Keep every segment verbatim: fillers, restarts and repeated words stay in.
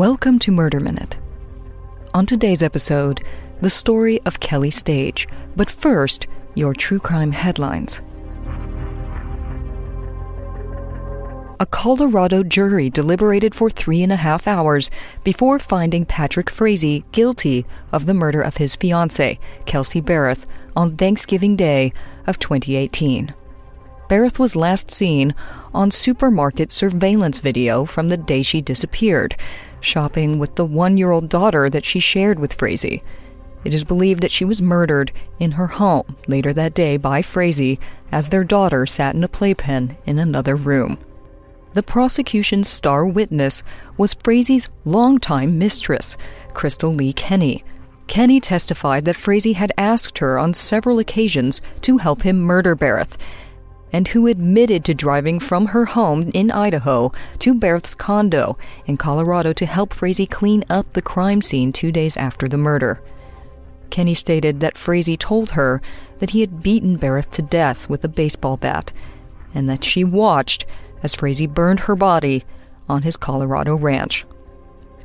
Welcome to Murder Minute. On today's episode, the story of Kelly Stage. But first, your true crime headlines. A Colorado jury deliberated for three and a half hours before finding Patrick Frazee guilty of the murder of his fiancée, Kelsey Berreth, on Thanksgiving Day of twenty eighteen. Berreth was last seen on supermarket surveillance video from the day she disappeared, shopping with the one-year-old daughter that she shared with Frazee. It is believed that she was murdered in her home later that day by Frazee as their daughter sat in a playpen in another room. The prosecution's star witness was Frazee's longtime mistress, Crystal Lee Kenny. Kenny testified that Frazee had asked her on several occasions to help him murder Berreth, and who admitted to driving from her home in Idaho to Berreth's condo in Colorado to help Frazee clean up the crime scene two days after the murder. Kenny stated that Frazee told her that he had beaten Berreth to death with a baseball bat, and that she watched as Frazee burned her body on his Colorado ranch.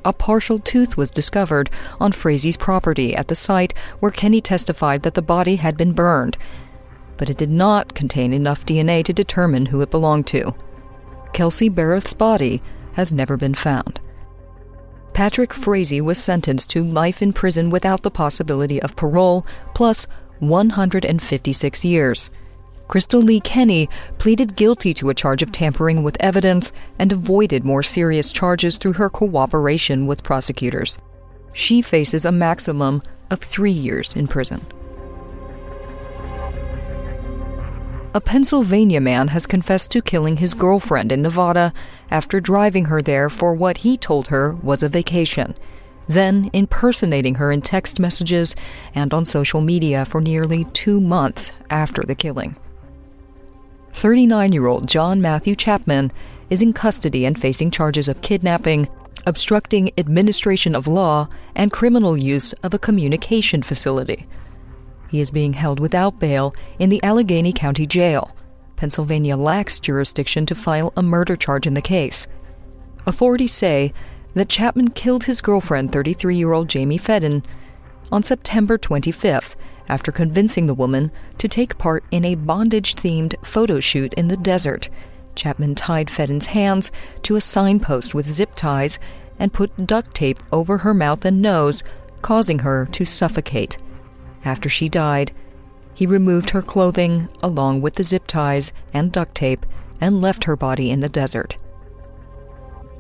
A partial tooth was discovered on Frazee's property at the site where Kenny testified that the body had been burned, but it did not contain enough D N A to determine who it belonged to. Kelsey Berreth's body has never been found. Patrick Frazee was sentenced to life in prison without the possibility of parole, plus one hundred fifty-six years. Crystal Lee Kenny pleaded guilty to a charge of tampering with evidence and avoided more serious charges through her cooperation with prosecutors. She faces a maximum of three years in prison. A Pennsylvania man has confessed to killing his girlfriend in Nevada after driving her there for what he told her was a vacation, then impersonating her in text messages and on social media for nearly two months after the killing. thirty-nine-year-old John Matthew Chapman is in custody and facing charges of kidnapping, obstructing administration of law, and criminal use of a communication facility. He is being held without bail in the Allegheny County Jail. Pennsylvania lacks jurisdiction to file a murder charge in the case. Authorities say that Chapman killed his girlfriend, thirty-three-year-old Jamie Feddin, on September twenty-fifth after convincing the woman to take part in a bondage-themed photo shoot in the desert. Chapman tied Feddin's hands to a signpost with zip ties and put duct tape over her mouth and nose, causing her to suffocate. After she died, he removed her clothing along with the zip ties and duct tape and left her body in the desert.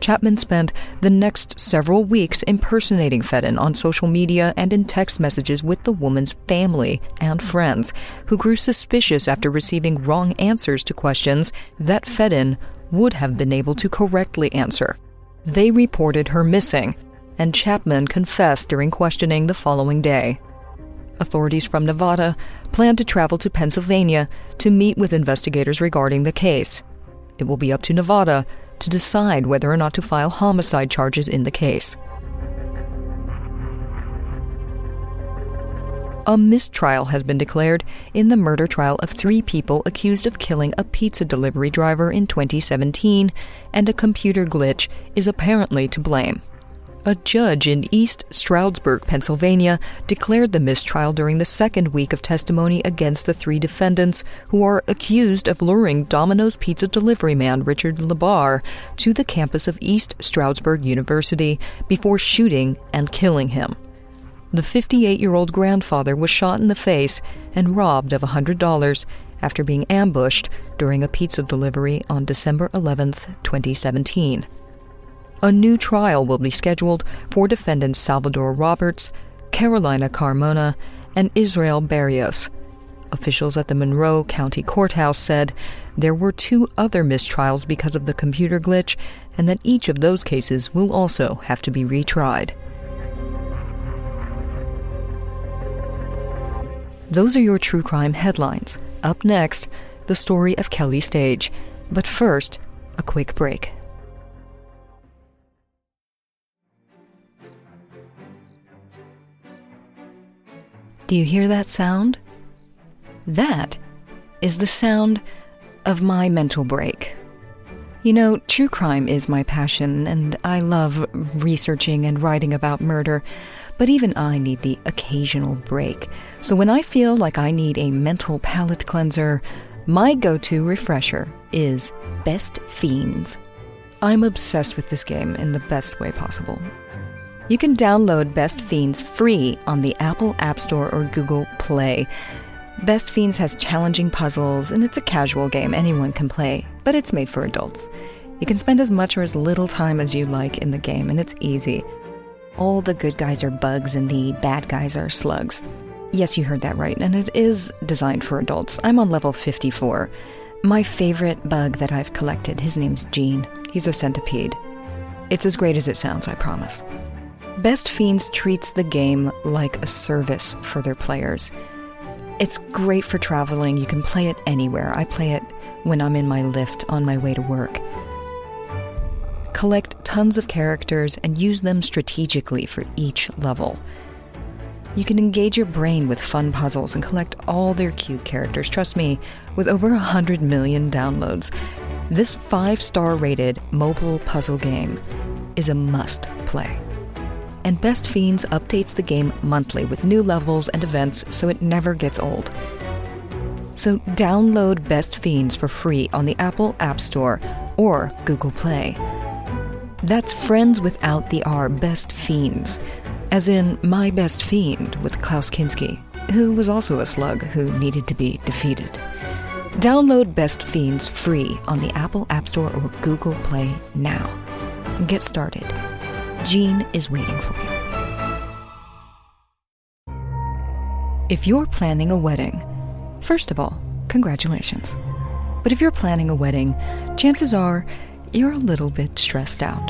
Chapman spent the next several weeks impersonating Feddin on social media and in text messages with the woman's family and friends, who grew suspicious after receiving wrong answers to questions that Feddin would have been able to correctly answer. They reported her missing, and Chapman confessed during questioning the following day. Authorities from Nevada plan to travel to Pennsylvania to meet with investigators regarding the case. It will be up to Nevada to decide whether or not to file homicide charges in the case. A mistrial has been declared in the murder trial of three people accused of killing a pizza delivery driver in twenty seventeen, and a computer glitch is apparently to blame. A judge in East Stroudsburg, Pennsylvania, declared the mistrial during the second week of testimony against the three defendants who are accused of luring Domino's pizza delivery man Richard Labar to the campus of East Stroudsburg University before shooting and killing him. The fifty-eight-year-old grandfather was shot in the face and robbed of one hundred dollars after being ambushed during a pizza delivery on December eleventh, twenty seventeen. A new trial will be scheduled for defendants Salvador Roberts, Carolina Carmona, and Israel Barrios. Officials at the Monroe County Courthouse said there were two other mistrials because of the computer glitch, and that each of those cases will also have to be retried. Those are your true crime headlines. Up next, the story of Kelly Stage. But first, a quick break. Do you hear that sound? That is the sound of my mental break. You know, true crime is my passion, and I love researching and writing about murder, but even I need the occasional break. So when I feel like I need a mental palate cleanser, my go-to refresher is Best Fiends. I'm obsessed with this game in the best way possible. You can download Best Fiends free on the Apple App Store or Google Play. Best Fiends has challenging puzzles, and it's a casual game anyone can play, but it's made for adults. You can spend as much or as little time as you like in the game, and it's easy. All the good guys are bugs and the bad guys are slugs. Yes, you heard that right, and it is designed for adults. I'm on level fifty-four. My favorite bug that I've collected, his name's Gene. He's a centipede. It's as great as it sounds, I promise. Best Fiends treats the game like a service for their players. It's great for traveling. You can play it anywhere. I play it when I'm in my Lyft on my way to work. Collect tons of characters and use them strategically for each level. You can engage your brain with fun puzzles and collect all their cute characters. Trust me, with over one hundred million downloads, this five-star rated mobile puzzle game is a must-play. And Best Fiends updates the game monthly with new levels and events, so it never gets old. So download Best Fiends for free on the Apple App Store or Google Play. That's Friends without the R, Best Fiends, as in My Best Fiend with Klaus Kinski, who was also a slug who needed to be defeated. Download Best Fiends free on the Apple App Store or Google Play now. And get started. Gene is waiting for you. If you're planning a wedding, first of all, congratulations. But if you're planning a wedding, chances are you're a little bit stressed out.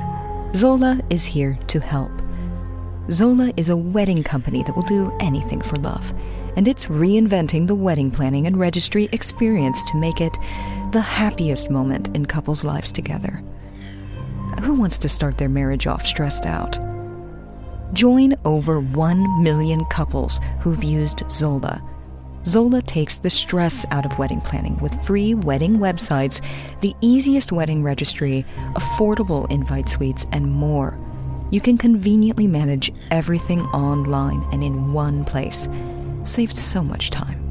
Zola is here to help. Zola is a wedding company that will do anything for love, and it's reinventing the wedding planning and registry experience to make it the happiest moment in couples' lives together. Who wants to start their marriage off stressed out? Join over one million couples who've used Zola. Zola takes the stress out of wedding planning with free wedding websites, the easiest wedding registry, affordable invite suites, and more. You can conveniently manage everything online and in one place. Saves so much time.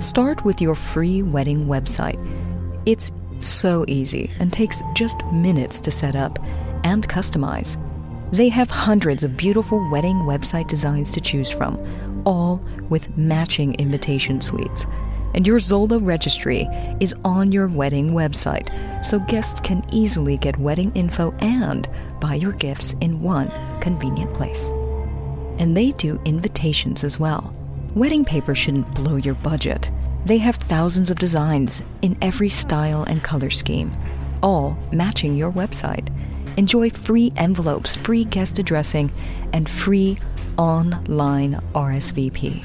Start with your free wedding website. It's so easy and takes just minutes to set up and customize. They have hundreds of beautiful wedding website designs to choose from, all with matching invitation suites. And your Zola registry is on your wedding website, so guests can easily get wedding info and buy your gifts in one convenient place. And they do invitations as well. Wedding paper shouldn't blow your budget. They have thousands of designs in every style and color scheme, all matching your website. Enjoy free envelopes, free guest addressing, and free online R S V P.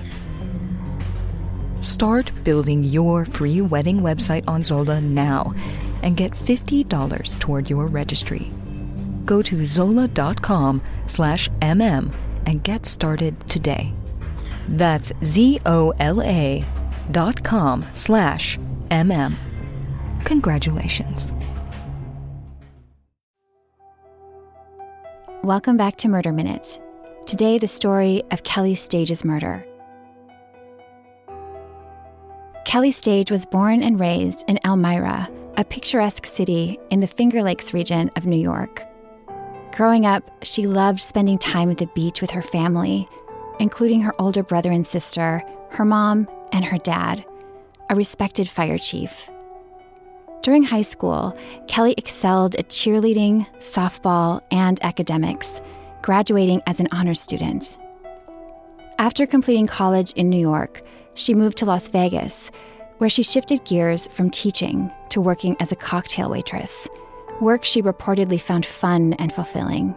Start building your free wedding website on Zola now and get fifty dollars toward your registry. Go to zola.com slash mm and get started today. That's Z O L A dot com slash mm. Congratulations. Welcome back to Murder Minute. Today, the story of Kelly Stage's murder. Kelly Stage was born and raised in Elmira, a picturesque city in the Finger Lakes region of New York. Growing up, she loved spending time at the beach with her family, including her older brother and sister, her mom, and her dad, a respected fire chief. During high school, Kelly excelled at cheerleading, softball, and academics, graduating as an honor student. After completing college in New York, she moved to Las Vegas, where she shifted gears from teaching to working as a cocktail waitress, work she reportedly found fun and fulfilling.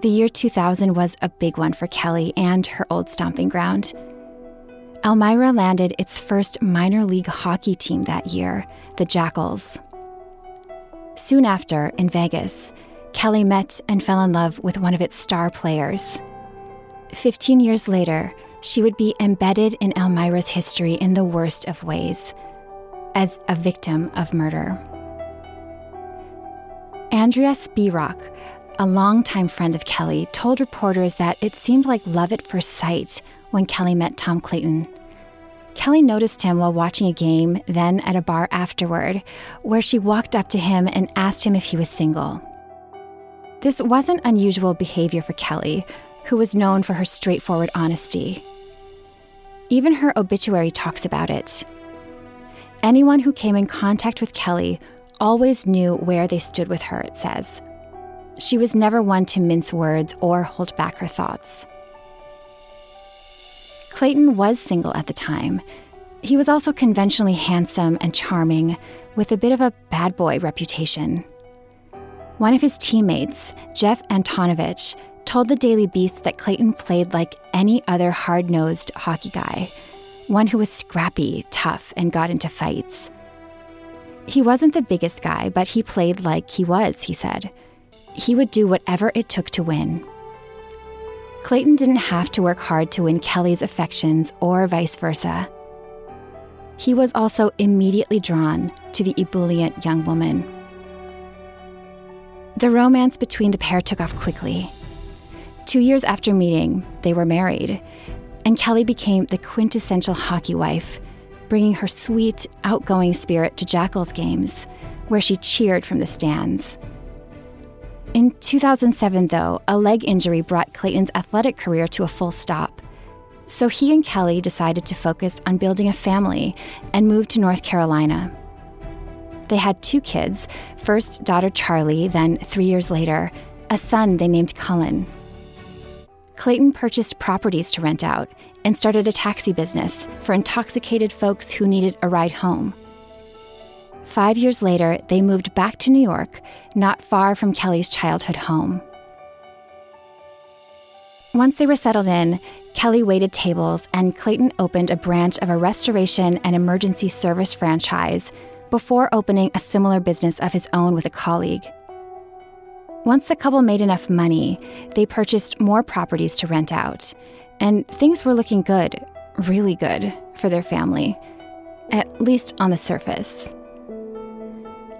The year two thousand was a big one for Kelly and her old stomping ground. Elmira landed its first minor league hockey team that year, the Jackals. Soon after, in Vegas, Kelly met and fell in love with one of its star players. Fifteen years later, she would be embedded in Elmira's history in the worst of ways, as a victim of murder. Andrea Spiroch, a longtime friend of Kelly, told reporters that it seemed like love at first sight when Kelly met Tom Clayton. Kelly noticed him while watching a game, then at a bar afterward, where she walked up to him and asked him if he was single. This wasn't unusual behavior for Kelly, who was known for her straightforward honesty. Even her obituary talks about it. Anyone who came in contact with Kelly always knew where they stood with her, it says. She was never one to mince words or hold back her thoughts. Clayton was single at the time. He was also conventionally handsome and charming, with a bit of a bad boy reputation. One of his teammates, Jeff Antonovich, told the Daily Beast that Clayton played like any other hard-nosed hockey guy, one who was scrappy, tough, and got into fights. He wasn't the biggest guy, but he played like he was, he said. He would do whatever it took to win. Clayton didn't have to work hard to win Kelly's affections or vice versa. He was also immediately drawn to the ebullient young woman. The romance between the pair took off quickly. Two years after meeting, they were married, and Kelly became the quintessential hockey wife, bringing her sweet, outgoing spirit to Jackals games, where she cheered from the stands. In two thousand seven, though, a leg injury brought Clayton's athletic career to a full stop. So he and Kelly decided to focus on building a family and moved to North Carolina. They had two kids, first daughter Charlie, then three years later, a son they named Cullen. Clayton purchased properties to rent out and started a taxi business for intoxicated folks who needed a ride home. Five years later, they moved back to New York, not far from Kelly's childhood home. Once they were settled in, Kelly waited tables and Clayton opened a branch of a restoration and emergency service franchise before opening a similar business of his own with a colleague. Once the couple made enough money, they purchased more properties to rent out, and things were looking good, really good, for their family, at least on the surface.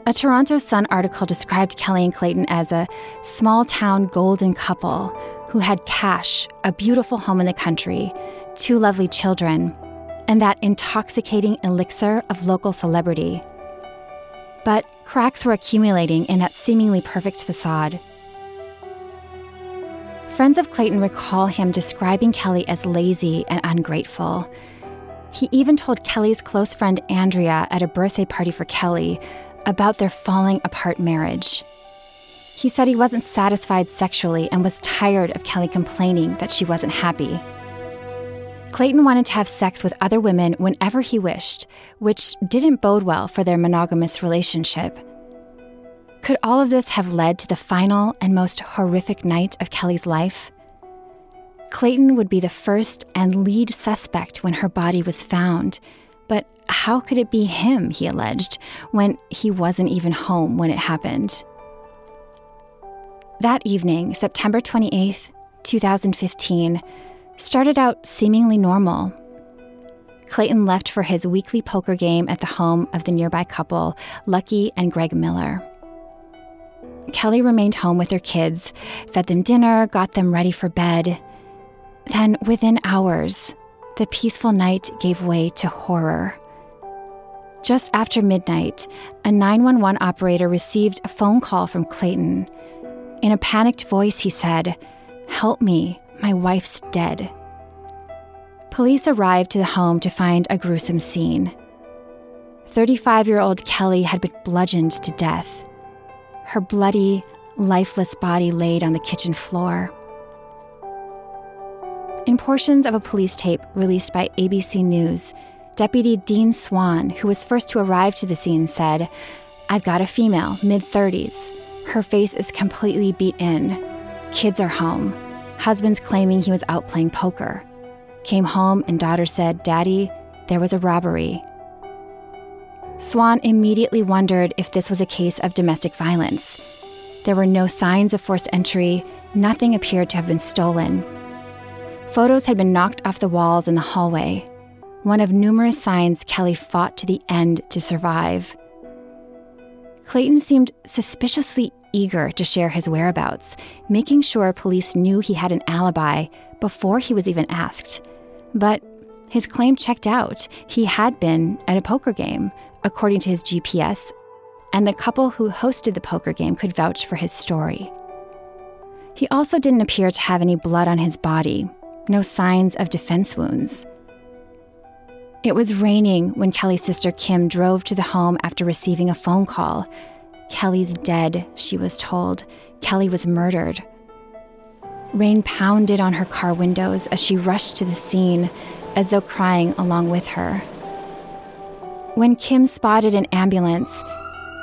A Toronto Sun article described Kelly and Clayton as a small-town golden couple who had cash, a beautiful home in the country, two lovely children, and that intoxicating elixir of local celebrity. But cracks were accumulating in that seemingly perfect facade. Friends of Clayton recall him describing Kelly as lazy and ungrateful. He even told Kelly's close friend Andrea at a birthday party for Kelly about their falling apart marriage. He said he wasn't satisfied sexually and was tired of Kelly complaining that she wasn't happy. Clayton wanted to have sex with other women whenever he wished, which didn't bode well for their monogamous relationship. Could all of this have led to the final and most horrific night of Kelly's life? Clayton would be the first and lead suspect when her body was found, but how could it be him, he alleged, when he wasn't even home when it happened? That evening, September twenty-eighth, twenty fifteen, started out seemingly normal. Clayton left for his weekly poker game at the home of the nearby couple, Lucky and Greg Miller. Kelly remained home with her kids, fed them dinner, got them ready for bed. Then, within hours, the peaceful night gave way to horror. Just after midnight, a nine one one operator received a phone call from Clayton. In a panicked voice, he said, "Help me. My wife's dead." Police arrived to the home to find a gruesome scene. thirty-five-year-old Kelly had been bludgeoned to death. Her bloody, lifeless body laid on the kitchen floor. In portions of a police tape released by A B C News, Deputy Dean Swan, who was first to arrive to the scene, said, "I've got a female, mid-thirties. Her face is completely beat in. Kids are home. Husband's claiming he was out playing poker. Came home and daughter said, 'Daddy, there was a robbery.'" Swan immediately wondered if this was a case of domestic violence. There were no signs of forced entry. Nothing appeared to have been stolen. Photos had been knocked off the walls in the hallway, one of numerous signs Kelly fought to the end to survive. Clayton seemed suspiciously eager to share his whereabouts, making sure police knew he had an alibi before he was even asked. But his claim checked out. He had been at a poker game, according to his G P S, and the couple who hosted the poker game could vouch for his story. He also didn't appear to have any blood on his body, no signs of defense wounds. It was raining when Kelly's sister Kim drove to the home after receiving a phone call. Kelly's dead, she was told. Kelly was murdered. Rain pounded on her car windows as she rushed to the scene, as though crying along with her. When Kim spotted an ambulance,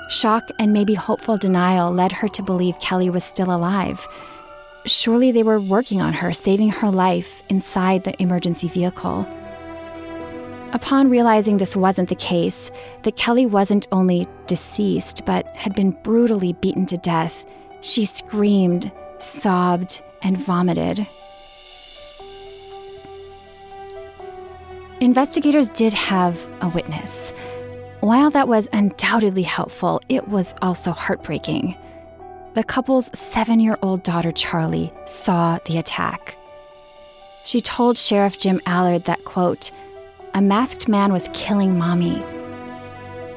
shock and maybe hopeful denial led her to believe Kelly was still alive. Surely they were working on her, saving her life inside the emergency vehicle. Upon realizing this wasn't the case, that Kelly wasn't only deceased, but had been brutally beaten to death, she screamed, sobbed, and vomited. Investigators did have a witness. While that was undoubtedly helpful, it was also heartbreaking. The couple's seven-year-old daughter, Charlie, saw the attack. She told Sheriff Jim Allard that, quote, "A masked man was killing mommy."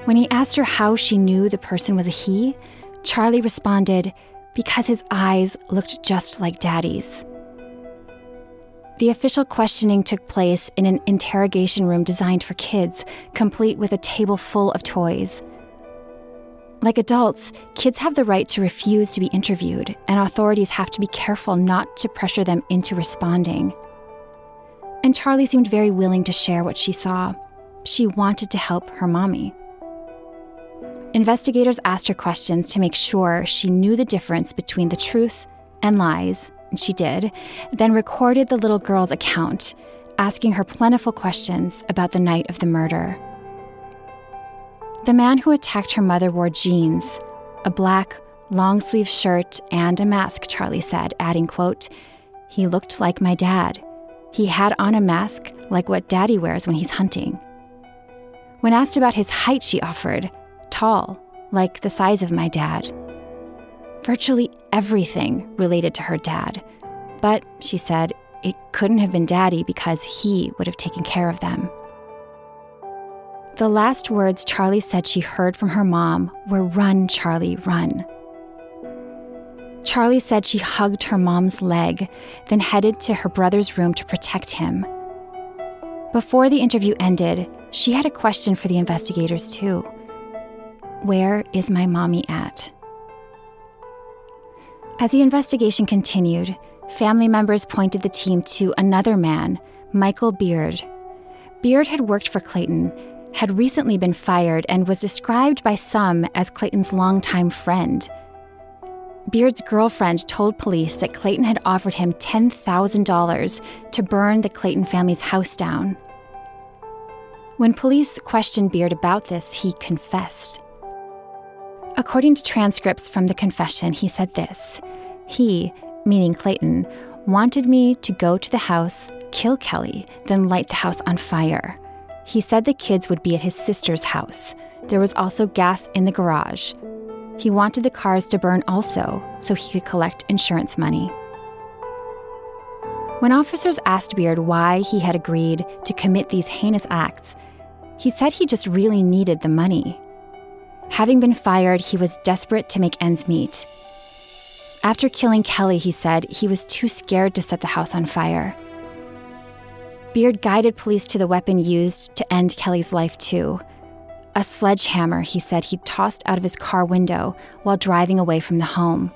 When he asked her how she knew the person was a he, Charlie responded, "Because his eyes looked just like Daddy's." The official questioning took place in an interrogation room designed for kids, complete with a table full of toys. Like adults, kids have the right to refuse to be interviewed, and authorities have to be careful not to pressure them into responding. And Charlie seemed very willing to share what she saw. She wanted to help her mommy. Investigators asked her questions to make sure she knew the difference between the truth and lies, and she did, then recorded the little girl's account, asking her plentiful questions about the night of the murder. The man who attacked her mother wore jeans, a black, long-sleeved shirt, and a mask, Charlie said, adding, quote, "He looked like my dad. He had on a mask like what Daddy wears when he's hunting." When asked about his height, she offered, "Tall, like the size of my dad." Virtually everything related to her dad. But, she said, it couldn't have been Daddy because he would have taken care of them. The last words Charlie said she heard from her mom were, "Run, Charlie, run." Charlie said she hugged her mom's leg, then headed to her brother's room to protect him. Before the interview ended, she had a question for the investigators too. "Where is my mommy at?" As the investigation continued, family members pointed the team to another man, Michael Beard. Beard had worked for Clayton, had recently been fired, and was described by some as Clayton's longtime friend. Beard's girlfriend told police that Clayton had offered him ten thousand dollars to burn the Clayton family's house down. When police questioned Beard about this, he confessed. According to transcripts from the confession, he said this, "He, meaning Clayton, wanted me to go to the house, kill Kelly, then light the house on fire. He said the kids would be at his sister's house. There was also gas in the garage. He wanted the cars to burn also, so he could collect insurance money." When officers asked Beard why he had agreed to commit these heinous acts, he said he just really needed the money. Having been fired, he was desperate to make ends meet. After killing Kelly, he said, he was too scared to set the house on fire. Beard guided police to the weapon used to end Kelly's life too. A sledgehammer, he said, he tossed out of his car window while driving away from the home.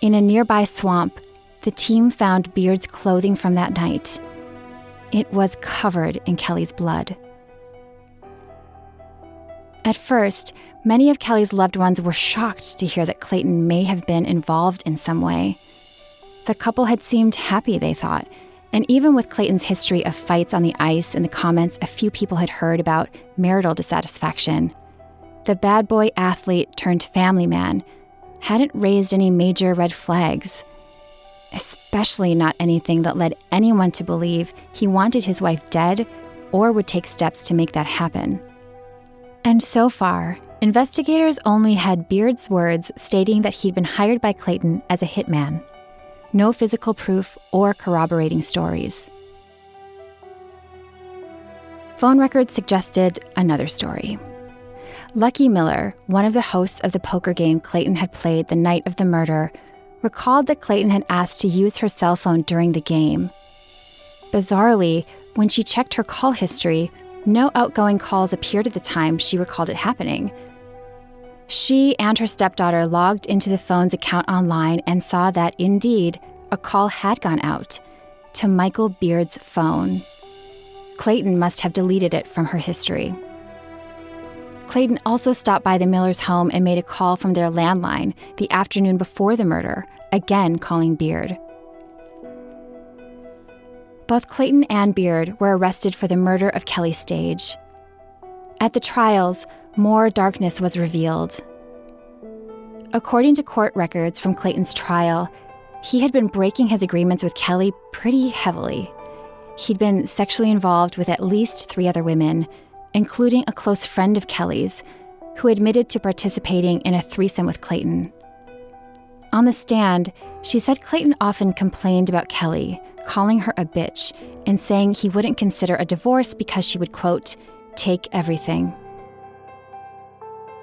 In a nearby swamp, the team found Beard's clothing from that night. It was covered in Kelly's blood. At first, many of Kelly's loved ones were shocked to hear that Clayton may have been involved in some way. The couple had seemed happy, they thought, and even with Clayton's history of fights on the ice, in the comments, a few people had heard about marital dissatisfaction. The bad boy athlete turned family man hadn't raised any major red flags, especially not anything that led anyone to believe he wanted his wife dead or would take steps to make that happen. And so far, investigators only had Beard's words stating that he'd been hired by Clayton as a hitman. No physical proof or corroborating stories. Phone records suggested another story. Lucky Miller, one of the hosts of the poker game Clayton had played the night of the murder, recalled that Clayton had asked to use her cell phone during the game. Bizarrely, when she checked her call history, no outgoing calls appeared at the time she recalled it happening. She and her stepdaughter logged into the phone's account online and saw that, indeed, a call had gone out to Michael Beard's phone. Clayton must have deleted it from her history. Clayton also stopped by the Millers' home and made a call from their landline the afternoon before the murder, again calling Beard. Both Clayton and Beard were arrested for the murder of Kelly Stage. At the trials, more darkness was revealed. According to court records from Clayton's trial, he had been breaking his agreements with Kelly pretty heavily. He'd been sexually involved with at least three other women, including a close friend of Kelly's, who admitted to participating in a threesome with Clayton. On the stand, she said Clayton often complained about Kelly, calling her a bitch, and saying he wouldn't consider a divorce because she would, quote, take everything.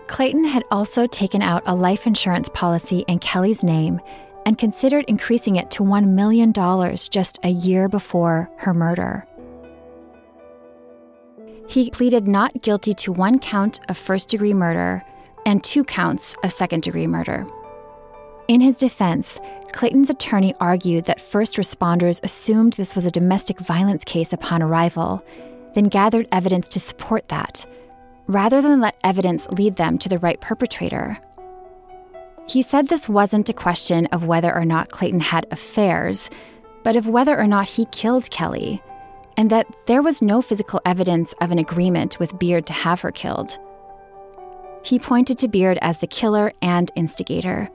Clayton had also taken out a life insurance policy in Kelly's name and considered increasing it to one million dollars just a year before her murder. He pleaded not guilty to one count of first-degree murder and two counts of second-degree murder. In his defense, Clayton's attorney argued that first responders assumed this was a domestic violence case upon arrival, then gathered evidence to support that, rather than let evidence lead them to the right perpetrator. He said this wasn't a question of whether or not Clayton had affairs, but of whether or not he killed Kelly, and that there was no physical evidence of an agreement with Beard to have her killed. He pointed to Beard as the killer and instigator,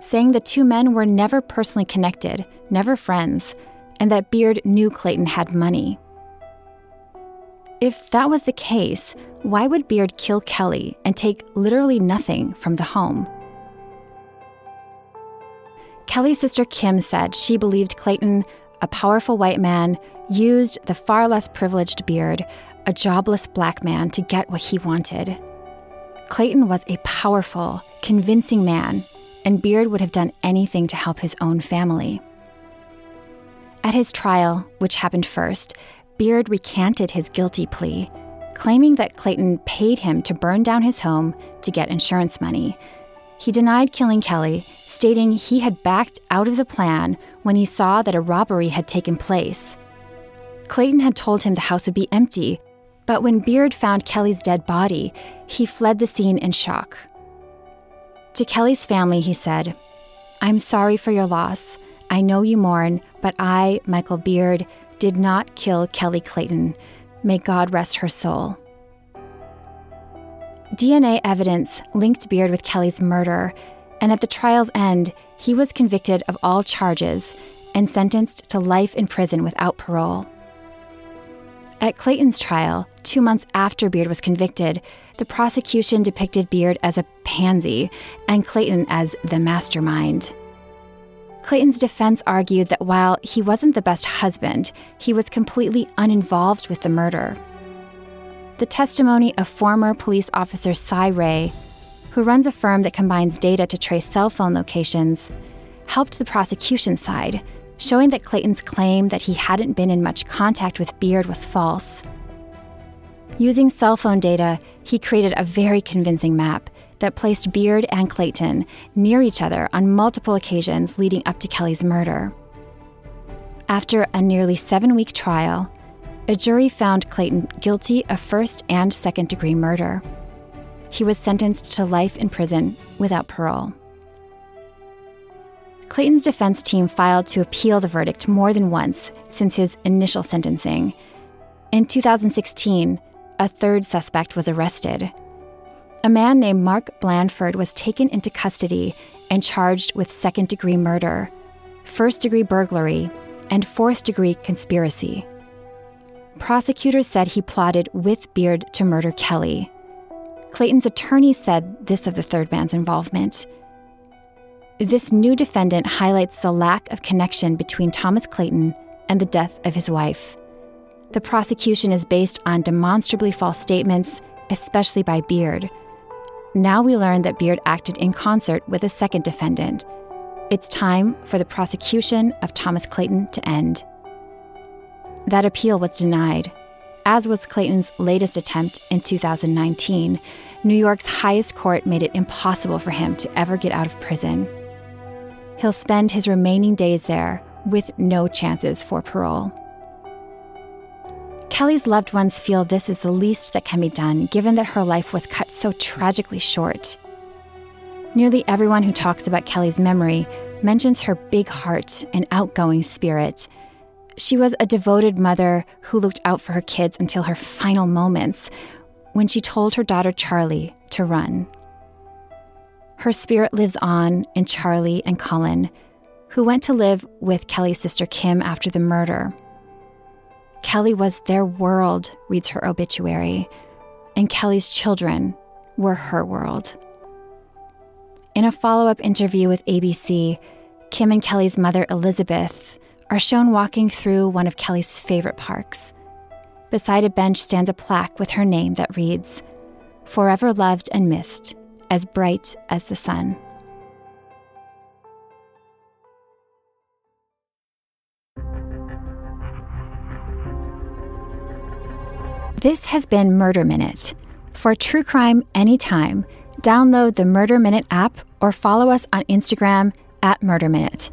saying the two men were never personally connected, never friends, and that Beard knew Clayton had money. If that was the case, why would Beard kill Kelly and take literally nothing from the home? Kelly's sister Kim said she believed Clayton, a powerful white man, used the far less privileged Beard, a jobless black man, to get what he wanted. Clayton was a powerful, convincing man, and Beard would have done anything to help his own family. At his trial, which happened first, Beard recanted his guilty plea, claiming that Clayton paid him to burn down his home to get insurance money. He denied killing Kelly, stating he had backed out of the plan when he saw that a robbery had taken place. Clayton had told him the house would be empty, but when Beard found Kelly's dead body, he fled the scene in shock. To Kelly's family, he said, "I'm sorry for your loss. I know you mourn, but I, Michael Beard, did not kill Kelly Clayton. May God rest her soul." D N A evidence linked Beard with Kelly's murder, and at the trial's end, he was convicted of all charges and sentenced to life in prison without parole. At Clayton's trial, two months after Beard was convicted, the prosecution depicted Beard as a pansy and Clayton as the mastermind. Clayton's defense argued that while he wasn't the best husband, he was completely uninvolved with the murder. The testimony of former police officer Sy Ray, who runs a firm that combines data to trace cell phone locations, helped the prosecution side, showing that Clayton's claim that he hadn't been in much contact with Beard was false. Using cell phone data, he created a very convincing map that placed Beard and Clayton near each other on multiple occasions leading up to Kelly's murder. After a nearly seven-week trial, a jury found Clayton guilty of first- and second-degree murder. He was sentenced to life in prison without parole. Clayton's defense team filed to appeal the verdict more than once since his initial sentencing. In two thousand sixteen, a third suspect was arrested. A man named Mark Blandford was taken into custody and charged with second-degree murder, first-degree burglary, and fourth-degree conspiracy. Prosecutors said he plotted with Beard to murder Kelly. Clayton's attorney said this of the third man's involvement. This new defendant highlights the lack of connection between Thomas Clayton and the death of his wife. The prosecution is based on demonstrably false statements, especially by Beard. Now we learn that Beard acted in concert with a second defendant. It's time for the prosecution of Thomas Clayton to end. That appeal was denied, as was Clayton's latest attempt in two thousand nineteen. New York's highest court made it impossible for him to ever get out of prison. He'll spend his remaining days there with no chances for parole. Kelly's loved ones feel this is the least that can be done, given that her life was cut so tragically short. Nearly everyone who talks about Kelly's memory mentions her big heart and outgoing spirit. She was a devoted mother who looked out for her kids until her final moments, when she told her daughter Charlie to run. Her spirit lives on in Charlie and Cullen, who went to live with Kelly's sister Kim after the murder. Kelly was their world, reads her obituary, and Kelly's children were her world. In a follow-up interview with A B C, Kim and Kelly's mother, Elizabeth, are shown walking through one of Kelly's favorite parks. Beside a bench stands a plaque with her name that reads, "Forever loved and missed, as bright as the sun." This has been Murder Minute. For true crime anytime, download the Murder Minute app or follow us on Instagram at Murder Minute.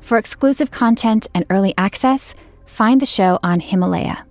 For exclusive content and early access, find the show on Himalaya.